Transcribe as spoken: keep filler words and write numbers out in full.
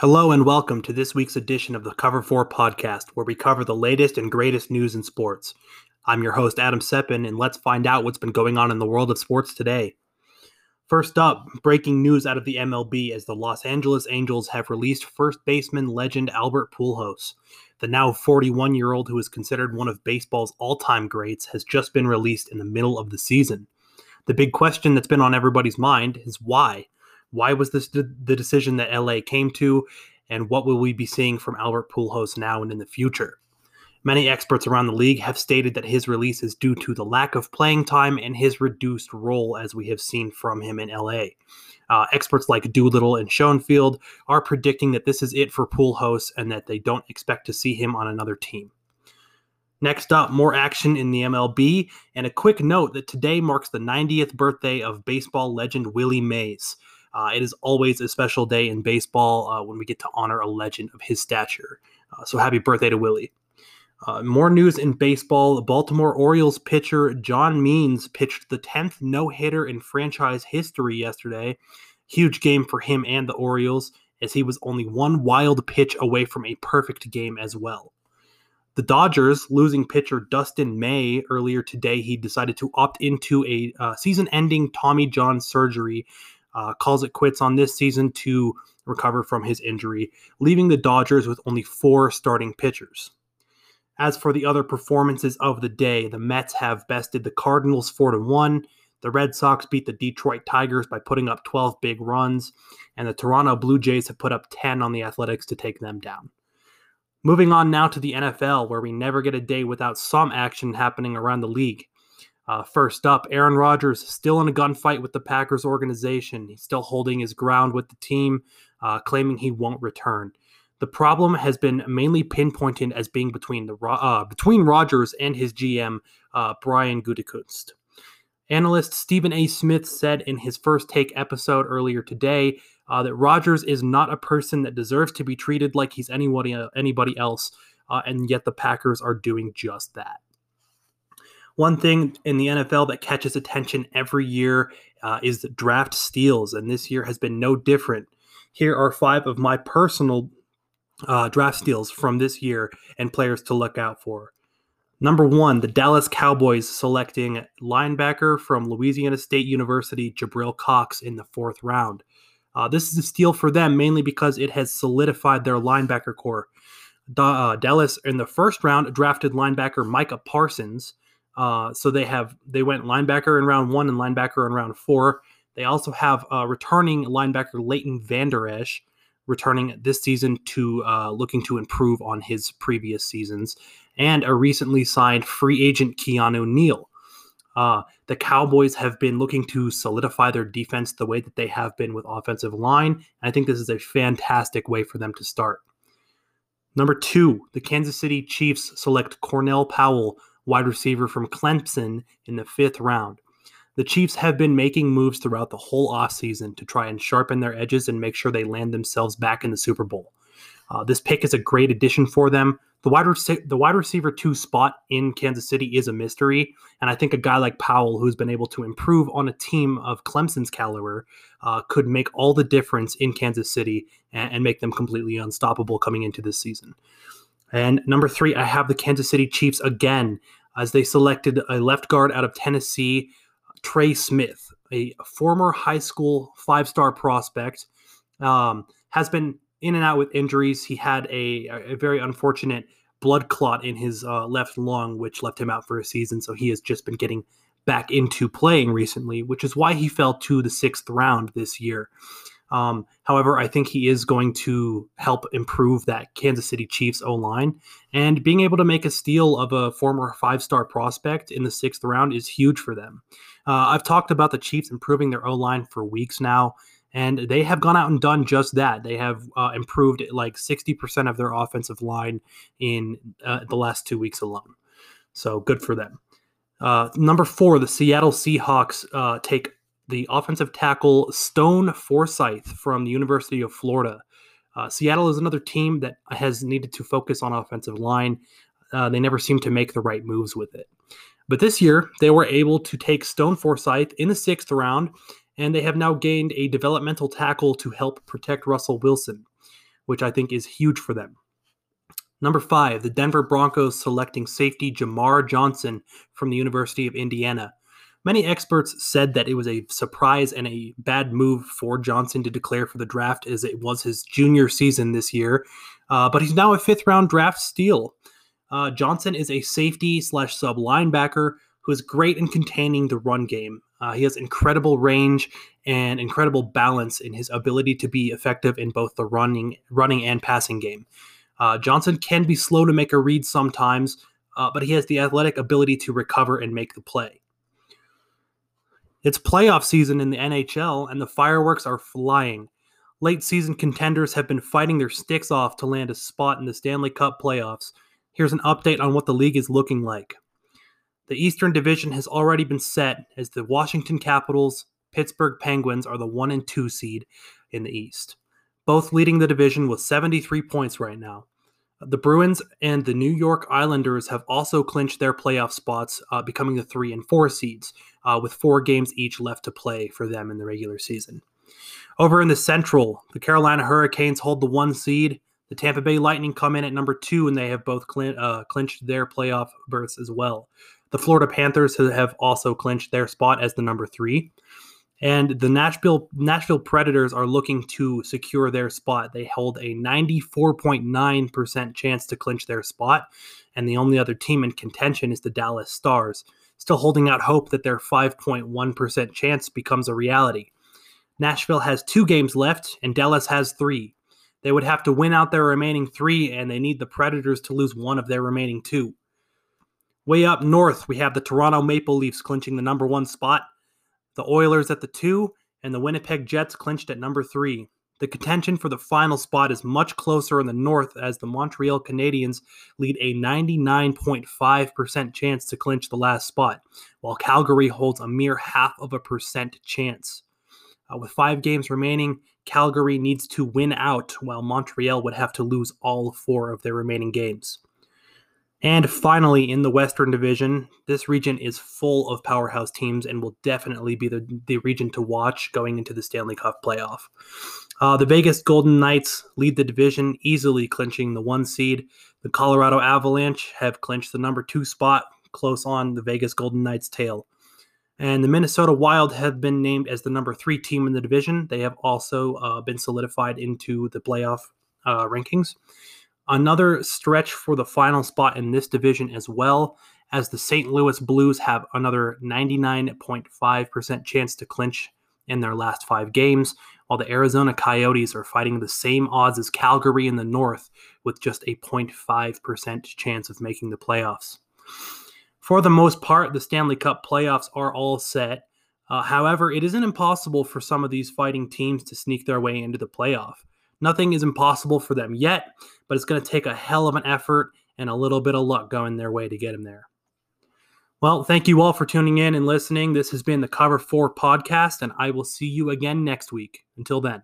Hello and welcome to this week's edition of the Cover four podcast, where we cover the latest and greatest news in sports. I'm your host, Adam Seppin, and let's find out what's been going on in the world of sports today. First up, breaking news out of the M L B as the Los Angeles Angels have released first baseman legend Albert Pujols. The now forty-one-year-old, who is considered one of baseball's all-time greats, has just been released in the middle of the season. The big question that's been on everybody's mind is why? Why was this the decision that L A came to, and what will we be seeing from Albert Pujols now and in the future? Many experts around the league have stated that his release is due to the lack of playing time and his reduced role as we have seen from him in L A. Uh, experts like Doolittle and Schoenfield are predicting that this is it for Pujols and that they don't expect to see him on another team. Next up, more action in the M L B, and a quick note that today marks the ninetieth birthday of baseball legend Willie Mays. Uh, it is always a special day in baseball uh, when we get to honor a legend of his stature. Uh, so happy birthday to Willie. Uh, more news in baseball. Baltimore Orioles pitcher John Means pitched the tenth no-hitter in franchise history yesterday. Huge game for him and the Orioles, as he was only one wild pitch away from a perfect game as well. The Dodgers, losing pitcher Dustin May earlier today, he decided to opt into a uh, season-ending Tommy John surgery. Uh, calls it quits on this season to recover from his injury, leaving the Dodgers with only four starting pitchers. As for the other performances of the day, the Mets have bested the Cardinals four to one, the Red Sox beat the Detroit Tigers by putting up twelve big runs, and the Toronto Blue Jays have put up ten on the Athletics to take them down. Moving on now to the N F L, where we never get a day without some action happening around the league. Uh, first up, Aaron Rodgers still in a gunfight with the Packers organization. He's still holding his ground with the team, uh, claiming he won't return. The problem has been mainly pinpointed as being between the uh, between Rodgers and his G M, uh, Brian Gutekunst. Analyst Stephen A. Smith said in his first take episode earlier today uh, that Rodgers is not a person that deserves to be treated like he's anybody, uh, anybody else, uh, and yet the Packers are doing just that. One thing in the N F L that catches attention every year uh, is draft steals, and this year has been no different. Here are five of my personal uh, draft steals from this year and players to look out for. Number one, the Dallas Cowboys selecting linebacker from Louisiana State University, Jabril Cox, in the fourth round. Uh, this is a steal for them mainly because it has solidified their linebacker core. Da- uh, Dallas, in the first round, drafted linebacker Micah Parsons. Uh, so they have they went linebacker in round one and linebacker in round four. They also have uh, returning linebacker Leighton Vander Esch returning this season to uh, looking to improve on his previous seasons, and a recently signed free agent Keanu Neal. Uh, the Cowboys have been looking to solidify their defense the way that they have been with offensive line, and I think this is a fantastic way for them to start. Number two, the Kansas City Chiefs select Cornell Powell, wide receiver from Clemson, in the fifth round. The Chiefs have been making moves throughout the whole offseason to try and sharpen their edges and make sure they land themselves back in the Super Bowl. Uh, this pick is a great addition for them. The wide, re- the wide receiver two spot in Kansas City is a mystery, and I think a guy like Powell, who's been able to improve on a team of Clemson's caliber, uh, could make all the difference in Kansas City and, and make them completely unstoppable coming into this season. And number three, I have the Kansas City Chiefs again, as they selected a left guard out of Tennessee, Trey Smith, a former high school five-star prospect, um, has been in and out with injuries. He had a, a very unfortunate blood clot in his uh, left lung, which left him out for a season, so he has just been getting back into playing recently, which is why he fell to the sixth round this year. Um, however, I think he is going to help improve that Kansas City Chiefs O-line, and being able to make a steal of a former five-star prospect in the sixth round is huge for them. Uh, I've talked about the Chiefs improving their O-line for weeks now, and they have gone out and done just that. They have uh, improved like sixty percent of their offensive line in uh, the last two weeks alone. So good for them. Uh, number four, the Seattle Seahawks uh, take the offensive tackle Stone Forsythe from the University of Florida. Uh, Seattle is another team that has needed to focus on offensive line. Uh, they never seem to make the right moves with it. But this year, they were able to take Stone Forsythe in the sixth round, and they have now gained a developmental tackle to help protect Russell Wilson. which I think is huge for them. Number five, the Denver Broncos selecting safety Jamar Johnson from the University of Indiana. Many experts said that it was a surprise and a bad move for Johnson to declare for the draft, as it was his junior season this year, uh, but he's now a fifth-round draft steal. Uh, Johnson is a safety slash sub linebacker who is great in containing the run game. Uh, he has incredible range and incredible balance in his ability to be effective in both the running, running and passing game. Uh, Johnson can be slow to make a read sometimes, uh, but he has the athletic ability to recover and make the play. It's playoff season in the N H L, and the fireworks are flying. Late-season contenders have been fighting their sticks off to land a spot in the Stanley Cup playoffs. Here's an update on what the league is looking like. The Eastern Division has already been set, as the Washington Capitals, Pittsburgh Penguins are the one and two seed in the East, both leading the division with seventy-three points right now. The Bruins and the New York Islanders have also clinched their playoff spots, uh, becoming the three and four seeds, uh, with four games each left to play for them in the regular season. Over in the Central, the Carolina Hurricanes hold the one seed. The Tampa Bay Lightning come in at number two, and they have both clin- uh, clinched their playoff berths as well. The Florida Panthers have also clinched their spot as the number three. And the Nashville Nashville Predators are looking to secure their spot. They hold a ninety-four point nine percent chance to clinch their spot, and the only other team in contention is the Dallas Stars, still holding out hope that their five point one percent chance becomes a reality. Nashville has two games left, and Dallas has three. They would have to win out their remaining three, and they need the Predators to lose one of their remaining two. Way up north, we have the Toronto Maple Leafs clinching the number one spot, the Oilers at the two, and the Winnipeg Jets clinched at number three. The contention for the final spot is much closer in the north, as the Montreal Canadiens lead a ninety-nine point five percent chance to clinch the last spot, while Calgary holds a mere half of a percent chance. Uh, with five games remaining, Calgary needs to win out, while Montreal would have to lose all four of their remaining games. And finally, in the Western Division, this region is full of powerhouse teams and will definitely be the, the region to watch going into the Stanley Cup playoff. Uh, the Vegas Golden Knights lead the division, easily clinching the one seed. The Colorado Avalanche have clinched the number two spot, close on the Vegas Golden Knights' tail. And the Minnesota Wild have been named as the number three team in the division. They have also uh, been solidified into the playoff uh, rankings. Another stretch for the final spot in this division as well, as the Saint Louis Blues have another ninety-nine point five percent chance to clinch in their last five games, while the Arizona Coyotes are fighting the same odds as Calgary in the north with just a zero point five percent chance of making the playoffs. For the most part, the Stanley Cup playoffs are all set. Uh, however, it isn't impossible for some of these fighting teams to sneak their way into the playoff. Nothing is impossible for them yet, but it's going to take a hell of an effort and a little bit of luck going their way to get them there. Well, thank you all for tuning in and listening. This has been the Cover four podcast, and I will see you again next week. Until then.